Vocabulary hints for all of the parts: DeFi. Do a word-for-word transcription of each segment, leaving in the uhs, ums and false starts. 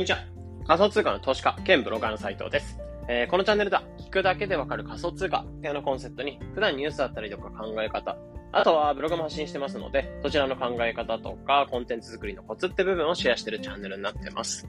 こんにちは。仮想通貨の投資家兼ブロガーの斉藤です。えー、このチャンネルでは聞くだけでわかる仮想通貨ってあのコンセプトに普段ニュースだったりとか考え方、あとはブログも発信してますので、そちらの考え方とかコンテンツ作りのコツって部分をシェアしているチャンネルになってます。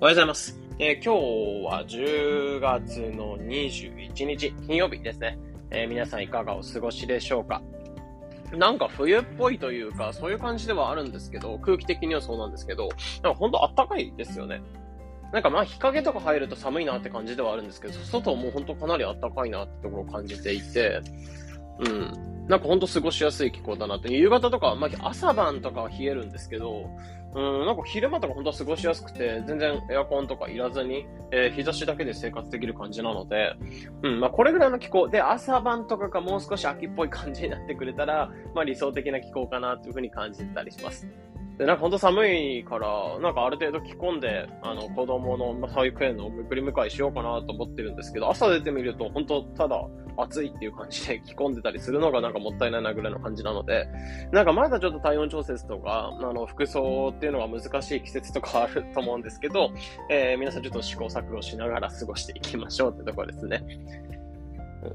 おはようございます。えー、今日はじゅうがつのにじゅういちにち金曜日ですね。えー、皆さんいかがお過ごしでしょうか。なんか冬っぽいというか、そういう感じではあるんですけど、空気的にはそうなんですけど、なんかほんとあったかいですよね。なんかまあ日陰とか入ると寒いなって感じではあるんですけど、外もほんとかなりあったかいなってところを感じていて、うん。なんかほんと過ごしやすい気候だなって。夕方とか、まあ朝晩とかは冷えるんですけど、うん、なんか昼間とかほんと過ごしやすくて、全然エアコンとかいらずに、えー、日差しだけで生活できる感じなので、うん、まあこれぐらいの気候で朝晩とかがもう少し秋っぽい感じになってくれたら、まあ理想的な気候かなというふうに感じてたりします。で、なんかほんと寒いから、なんかある程度着込んで、あの子供の保育園の送り迎えしようかなと思ってるんですけど、朝出てみるとほんとただ暑いっていう感じで着込んでたりするのがなんかもったいないなぐらいの感じなので、なんかまだちょっと体温調節とか、あの服装っていうのが難しい季節とかあると思うんですけど、えー、皆さんちょっと試行錯誤しながら過ごしていきましょうってところですね。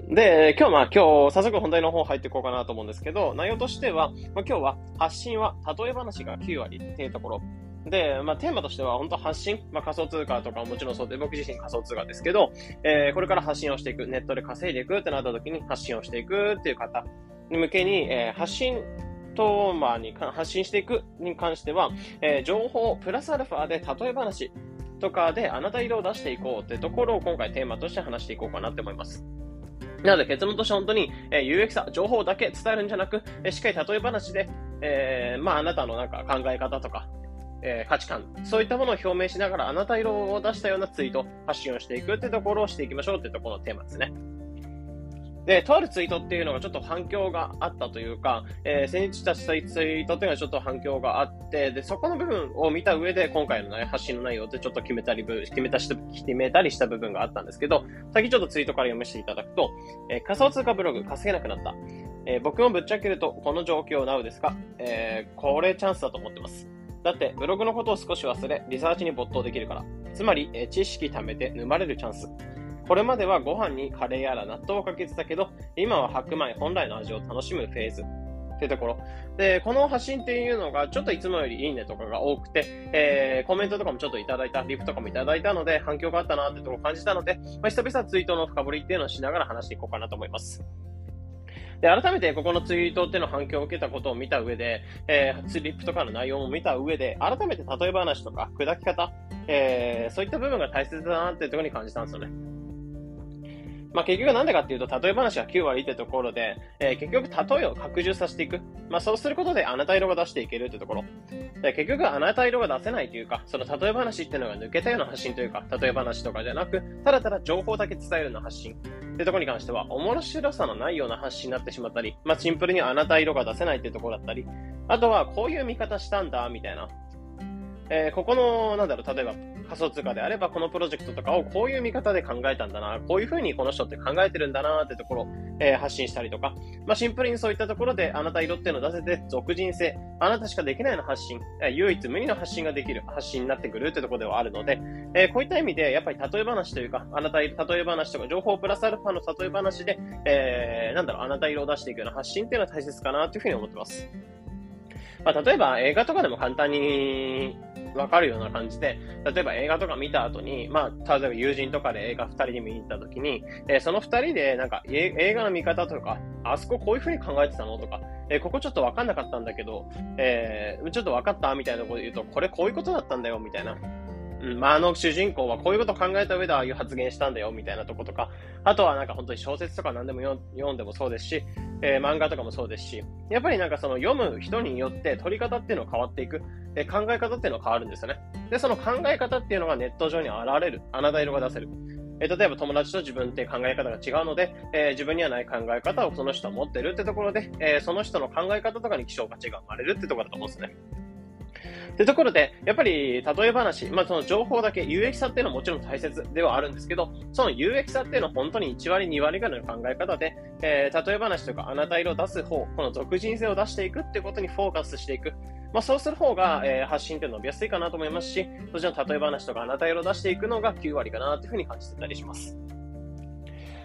で、今日まあ今日早速本題の方入っていこうかなと思うんですけど、内容としては、まあ、今日は発信は例え話がきゅうわりっていうところ。で、まあテーマとしては本当発信、まあ仮想通貨とかもちろんそうで、僕自身仮想通貨ですけど、えー、これから発信をしていく、ネットで稼いでいくってなった時に発信をしていくっていう方向けに、えー、発信と、まあに発信していくに関しては、えー、情報プラスアルファで例え話とかであなた色を出していこうってところを今回テーマとして話していこうかなって思います。なので結論として本当に、えー、有益さ、情報だけ伝えるんじゃなく、えー、しっかり例え話で、えー、まああなたのなんか考え方とか、えー、価値観、そういったものを表明しながらあなた色を出したようなツイート、発信をしていくってところをしていきましょうってところのテーマですね。で、とあるツイートっていうのがちょっと反響があったというか、えー、先日したツイートっていうのがちょっと反響があって、で、そこの部分を見た上で、今回の、ね、発信の内容ってちょっと決めたり、決めたし、決めたりした部分があったんですけど、先ちょっとツイートから読ませていただくと、えー、仮想通貨ブログ稼げなくなった。えー、僕もぶっちゃけると、この状況なうですか、えー、これチャンスだと思ってます。だって、ブログのことを少し忘れ、リサーチに没頭できるから。つまり、えー、知識貯めて沼れるチャンス。これまではご飯にカレーやら納豆をかけてたけど、今は白米本来の味を楽しむフェーズってところ。で、この発信っていうのがちょっといつもよりいいねとかが多くて、えー、コメントとかもちょっといただいた、リプとかもいただいたので、反響があったなってところを感じたので、まあ、久々ツイートの深掘りっていうのをしながら話していこうかなと思います。で、改めてここのツイートっていうの反響を受けたことを見た上で、えー、ツリップとかの内容も見た上で、改めて例え話とか砕き方、えー、そういった部分が大切だなっていうところに感じたんですよね。まあ結局なんでかっていうと、例え話がきゅうわりってところで、えー、結局例えを拡充させていく。まあそうすることであなた色が出していけるってところ。で、結局あなた色が出せないというか、その例え話っていうのが抜けたような発信というか、例え話とかじゃなく、ただただ情報だけ伝えるような発信ってところに関しては、面白さのないような発信になってしまったり、まあシンプルにあなた色が出せないってところだったり、あとはこういう見方したんだ、みたいな。えー、ここの、なんだろう、例えば仮想通貨であれば、このプロジェクトとかをこういう見方で考えたんだな、こういう風にこの人って考えてるんだなってところ、えー、発信したりとか、まあ、シンプルにそういったところであなた色っていうのを出せて、属人性、あなたしかできないような発信、えー、唯一無二の発信ができる発信になってくるってところではあるので、えー、こういった意味で、やっぱり例え話というか、あなた、例え話とか、情報プラスアルファの例え話で、えー、なんだろう、あなた色を出していくような発信っていうのは大切かなという風に思ってます。まあ、例えば映画とかでも簡単にわかるような感じで、例えば映画とか見た後に、まあ、例えば友人とかで映画二人で見に行った時に、えー、その二人でなんか映画の見方とか、あそここういう風に考えてたのとか、えー、ここちょっとわかんなかったんだけど、えー、ちょっとわかったみたいなこと言うと、これこういうことだったんだよみたいな。うん、まあ、あの主人公はこういうことを考えた上でああいう発言したんだよみたいなとことか、あとはなんか本当に小説とか何でも読んでもそうですし、えー、漫画とかもそうですし、やっぱりなんかその読む人によって取り方っていうのは変わっていく、えー、考え方っていうのは変わるんですよね。で、その考え方っていうのがネット上に現れる、あなた色が出せる。えー、例えば友達と自分って考え方が違うので、えー、自分にはない考え方をその人は持ってるってところで、えー、その人の考え方とかに希少価値が生まれるってところだと思うんですね。というところで、やっぱり例え話、まあその情報だけ、有益さっていうのはもちろん大切ではあるんですけど、その有益さっていうのは本当にいちわりにわりぐらいの考え方で、えー、例え話というかあなた色を出す方、この属人性を出していくってことにフォーカスしていく。まあ、そうする方が、えー、発信って伸びやすいかなと思いますし、そちらの例え話とかあなた色を出していくのがきゅうわりかなというふうに感じてたりします。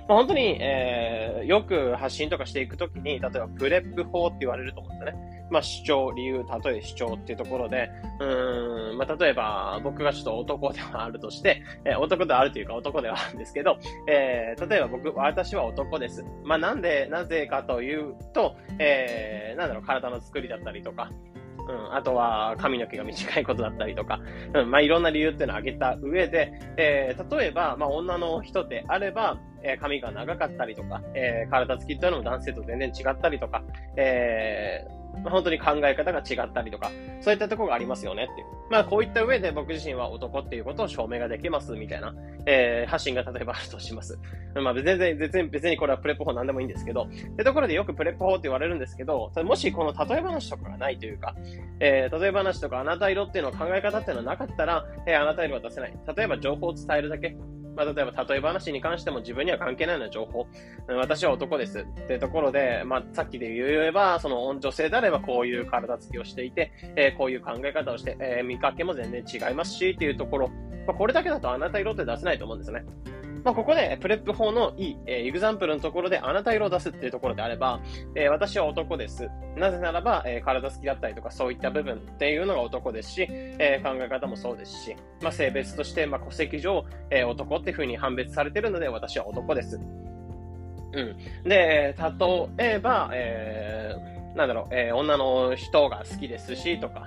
まあ、本当に、えー、よく発信とかしていくときに、例えばプレップ法って言われると思うんですよね。まあ、主張、理由、例え、主張っていうところで、うーん、まあ、例えば、僕がちょっと男ではあるとして、えー、男ではあるというか男ではあるんですけど、えー、例えば僕、私は男です。まあ、なんで、なぜかというと、えー、なんだろう、体の作りだったりとか、うん、あとは髪の毛が短いことだったりとか、うん、まあ、いろんな理由っていうのを挙げた上で、えー、例えば、まあ、女の人であれば、えー、髪が長かったりとか、えー、体つきっていうのも男性と全然違ったりとか、えー本当に考え方が違ったりとか、そういったところがありますよねっていう。まあ、こういった上で僕自身は男っていうことを証明ができますみたいな、えー、発信が例えばあるとします。まあ、全然、別に、別にこれはプレップ法なんでもいいんですけど、ってところでよくプレップ法って言われるんですけど、もしこの例え話とかがないというか、えー、例え話とかあなた色っていうのは考え方っていうのはなかったら、えー、あなた色は出せない。例えば情報を伝えるだけ。まあ、例えば、例え話に関しても自分には関係ないような情報。私は男です。ってところで、まあ、さっきで言えば、その女性であればこういう体つきをしていて、えー、こういう考え方をして、えー、見かけも全然違いますし、っていうところ。まあ、これだけだとあなた色って出せないと思うんですね。まあ、ここで、プレップ法のいい、えー、エグザンプルのところで、あなた色を出すっていうところであれば、えー、私は男です。なぜならば、えー、体好きだったりとか、そういった部分っていうのが男ですし、えー、考え方もそうですし、まあ、性別として、まあ、戸籍上、えー、男っていうふうに判別されているので、私は男です。うん。で、例えば、えーなんだろう、えー、女の人が好きですし、とか、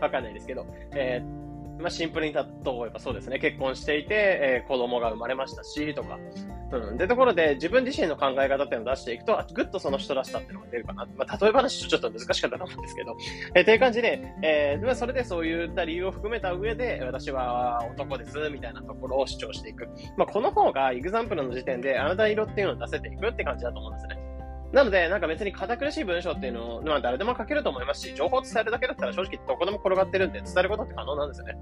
わかんないですけど、えーまあ、シンプルに例えばそうですね、結婚していて、えー、子供が生まれましたし、とか。うん。で、ところで、自分自身の考え方っていうのを出していくと、ぐっとその人らしさっていうのが出るかな。まあ、例え話ちょっと難しかったと思うんですけど。えー、という感じで、えー、それでそういった理由を含めた上で、私は男です、みたいなところを主張していく。まあ、この方が、エグザンプルの時点で、あなた色っていうのを出せていくって感じだと思うんですね。なので、なんか別に堅苦しい文章っていうのを、まあ誰でも書けると思いますし、情報を伝えるだけだったら正直どこでも転がってるんで、伝えることって可能なんですよね。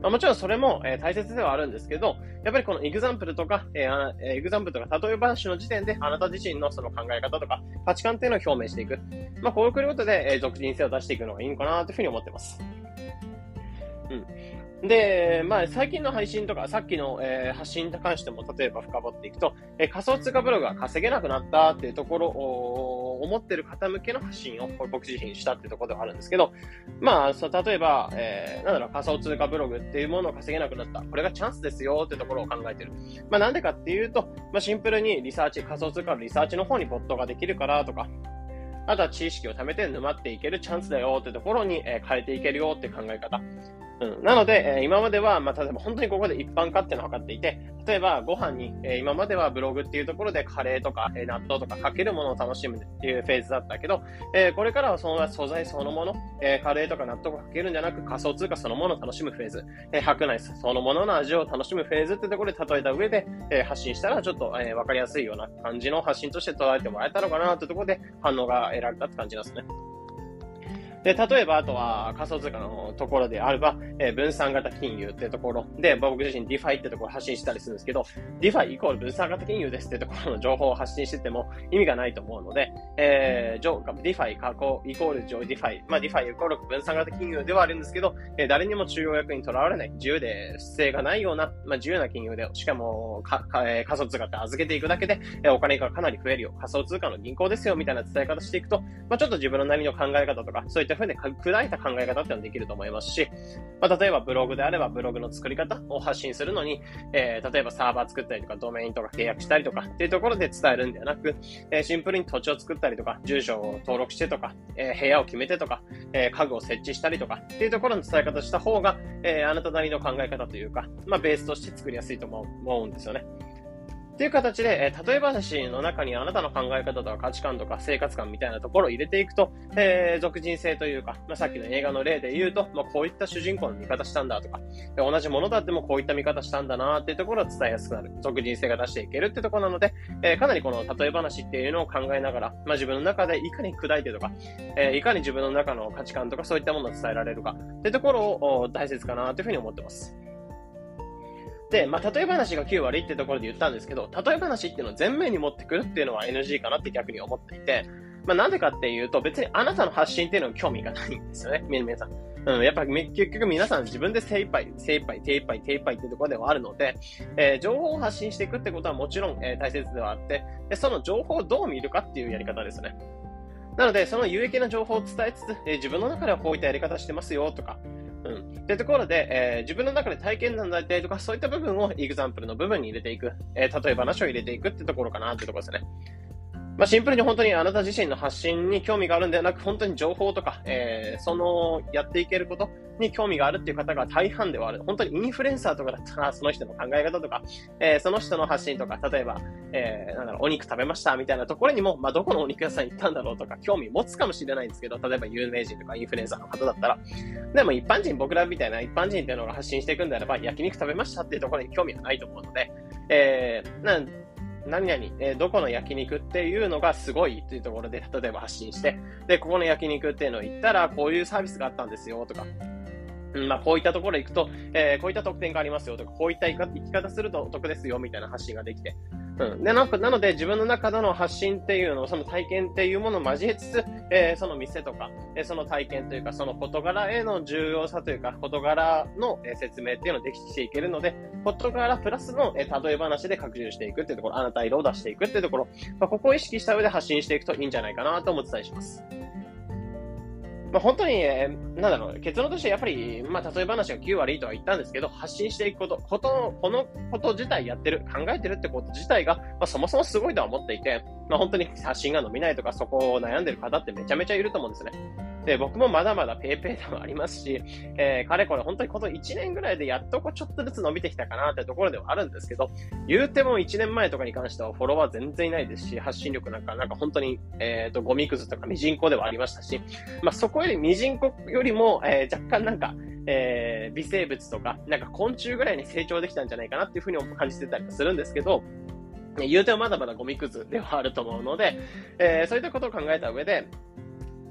まあ、もちろんそれも、えー、大切ではあるんですけど、やっぱりこのエグザンプルとか、えー、エグザンプルとか例え話の時点で、あなた自身のその考え方とか価値観っていうのを表明していく。まあ、こういうことで、えー、属人性を出していくのがいいのかなというふうに思ってます。うん。で、まあ、最近の配信とか、さっきの、えー、発信に関しても、例えば深掘っていくと、えー、仮想通貨ブログが稼げなくなったっていうところを、思ってる方向けの発信を僕自身したっていうところではあるんですけど、まあ、そう、例えば、えー、なんだろう、仮想通貨ブログっていうものを稼げなくなった。これがチャンスですよっていうところを考えてる。まあ、なんでかっていうと、まあ、シンプルにリサーチ、仮想通貨のリサーチの方にボットができるからとか、あとは知識を貯めて沼っていけるチャンスだよってところに、えー、変えていけるよって考え方。うん、なので、えー、今までは、まあ、例えば本当にここで一般化っていうのを図っていて、例えばご飯に、えー、今まではブログっていうところでカレーとか、えー、納豆とかかけるものを楽しむっていうフェーズだったけど、えー、これからはその素材そのもの、えー、カレーとか納豆とかかけるんじゃなく仮想通貨そのものを楽しむフェーズ、えー、白内そのものの味を楽しむフェーズってところで例えた上で、えー、発信したらちょっと、えー、わかりやすいような感じの発信として捉えてもらえたのかなってところで反応が得られたって感じなんですね。で、例えば、あとは仮想通貨のところであれば、えー、分散型金融ってところで、僕自身 DeFi ってところを発信したりするんですけど、DeFi イコール分散型金融ですってところの情報を発信してても意味がないと思うので、えー、DeFi 加工イコール DeFi、まあ DeFi イコール分散型金融ではあるんですけど、えー、誰にも中央役にとらわれない、自由で不正がないような、まあ自由な金融で、しかもかか、えー、仮想通貨って預けていくだけで、えー、お金がかなり増えるよ、仮想通貨の銀行ですよみたいな伝え方していくと、まあちょっと自分のなりの考え方とか、そういったふうに砕いた考え方っていうのができると思いますし、まあ、例えばブログであればブログの作り方を発信するのに、えー、例えばサーバー作ったりとかドメインとか契約したりとかっていうところで伝えるんではなく、えー、シンプルに土地を作ったりとか住所を登録してとか、えー、部屋を決めてとか、えー、家具を設置したりとかっていうところの伝え方した方が、えー、あなたなりの考え方というか、まあ、ベースとして作りやすいと思うんですよね。っていう形で、えー、例え話の中にあなたの考え方とか価値観とか生活観みたいなところを入れていくと、えー、属人性というか、まあ、さっきの映画の例で言うと、まあ、こういった主人公の見方したんだとか、同じものだってもこういった見方したんだなーっていうところを伝えやすくなる。属人性が出していけるってところなので、えー、かなりこの例え話っていうのを考えながら、まあ、自分の中でいかに砕いてとか、えー、いかに自分の中の価値観とかそういったものを伝えられるかっていうところを大切かなというふうに思ってます。で、まあ、例え話がきゅうわりってところで言ったんですけど、例え話っていうのを前面に持ってくるっていうのは エヌジー かなって逆に思っていて、まあ、なぜかっていうと、別にあなたの発信っていうのは興味がないんですよね、皆さん。うん、やっぱり結局皆さん自分で精一杯、精一杯、手一杯、手一杯っていうところではあるので、えー、情報を発信していくってことはもちろん、えー、大切ではあって、で、その情報をどう見るかっていうやり方ですね。なので、その有益な情報を伝えつつ、えー、自分の中ではこういったやり方してますよとか、うん。っていうところで、えー、自分の中で体験談だったりとか、そういった部分をエグザンプルの部分に入れていく、えー、例え話を入れていくってところかなってところですね。まあ、シンプルに本当にあなた自身の発信に興味があるんではなく、本当に情報とか、えー、そのやっていけることに興味があるっていう方が大半ではある。本当にインフルエンサーとかだったら、その人の考え方とか、えー、その人の発信とか、例えば、えー、なんだろう、お肉食べましたみたいなところにも、まあ、どこのお肉屋さん行ったんだろうとか、興味持つかもしれないんですけど、例えば有名人とかインフルエンサーの方だったら、でも一般人、僕らみたいな一般人っていうのが発信していくんであれば、焼肉食べましたっていうところに興味はないと思うので、えー、なん何々、えー、どこの焼肉っていうのがすごいっていうところで、例えば発信して、で、ここの焼肉っていうのを行ったら、こういうサービスがあったんですよとか、うん、まあ、こういったところ行くと、えー、こういった特典がありますよとか、こういった生き方するとお得ですよみたいな発信ができて、うん。で、なので、自分の中での発信っていうのを、その体験っていうものを交えつつ、えー、その店とか、えー、その体験というか、その事柄への重要さというか、事柄の説明っていうのをできていけるので、事柄プラスの、えー、例え話で拡充していくっていうところ、あなた色を出していくっていうところ、まあ、ここを意識した上で発信していくといいんじゃないかなとお伝えします。まあ、本当に、えー、なんだろう、結論としてやっぱり、まあ、例え話がきゅうわりとは言ったんですけど、発信していくこと、こと、このこと自体やってる、考えてるってこと自体が、まあ、そもそもすごいとは思っていて、まあ、本当に発信が伸びないとか、そこを悩んでる方ってめちゃめちゃいると思うんですね。で、僕もまだまだペーペーでもありますし、えー、かれこれ本当にこのいちねんぐらいでやっとこうちょっとずつ伸びてきたかなってところではあるんですけど、言うてもいちねんまえとかに関してはフォロワー全然いないですし、発信力なんか、なんか本当に、えっと、ゴミくずとかミジンコではありましたし、まあ、そこよりミジンコよりも、えー、若干なんか、えー、微生物とか、なんか昆虫ぐらいに成長できたんじゃないかなっていうふうに感じてたりするんですけど、言うてもまだまだゴミくずではあると思うので、えー、そういったことを考えた上で、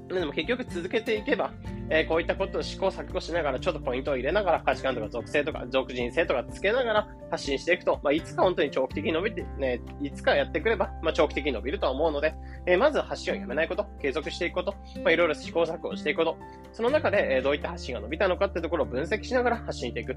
でも結局続けていけば、えー、こういったことを試行錯誤しながら、ちょっとポイントを入れながら、価値観とか属性とか属人性とかつけながら発信していくと、まあ、いつか本当に長期的に伸びて、ね、いつかやってくれば、まあ、長期的に伸びるとは思うので、えー、まず発信をやめないこと、継続していくこと、まあ、いろいろ試行錯誤していくこと、その中で、えー、どういった発信が伸びたのかってところを分析しながら発信していく。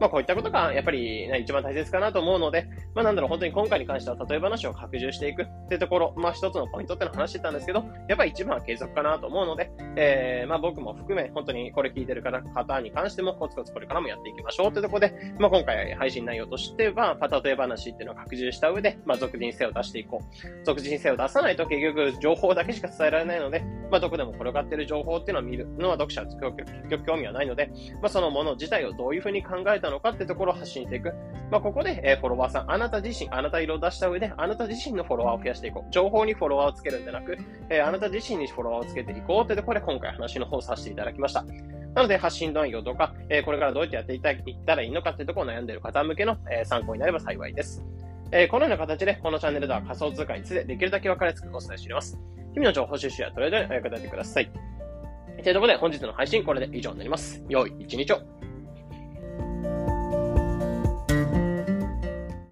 まあ、こういったことが、やっぱり、ね、一番大切かなと思うので、まあ、なんだろう、本当に今回に関しては、例え話を拡充していくってところ、まあ、一つのポイントっての話してたんですけど、やっぱり一番は継続かなと思うので、えー、まあ、僕も含め、本当にこれ聞いてる方に関してもコツコツこれからもやっていきましょうというところで、まあ、今回配信内容としては、例え話っていうのを拡充した上で、まあ、属人性を出していこう。属人性を出さないと結局情報だけしか伝えられないので、まあ、どこでも転がってる情報っていうのを見るのは読者は結局興味はないので、まあ、そのもの自体をどういうふうに考えたのかっていうところを発信していく。まあ、ここでフォロワーさん、あなた自身、あなた色を出した上で、あなた自身のフォロワーを増やしていこう。情報にフォロワーをつけるんじゃなく、あなた自身にフォロワーをつけていこうというところで今回話の方をさせていただきました。なので発信内容とか、えー、これからどうやってやっていったらいいのかというところを悩んでいる方向けの、えー、参考になれば幸いです、えー。このような形でこのチャンネルでは仮想通貨についてできるだけ分かりやすくお伝えしています。日々の情報収集やトレードにお役立てください。というところで本日の配信これで以上になります。良い一日を。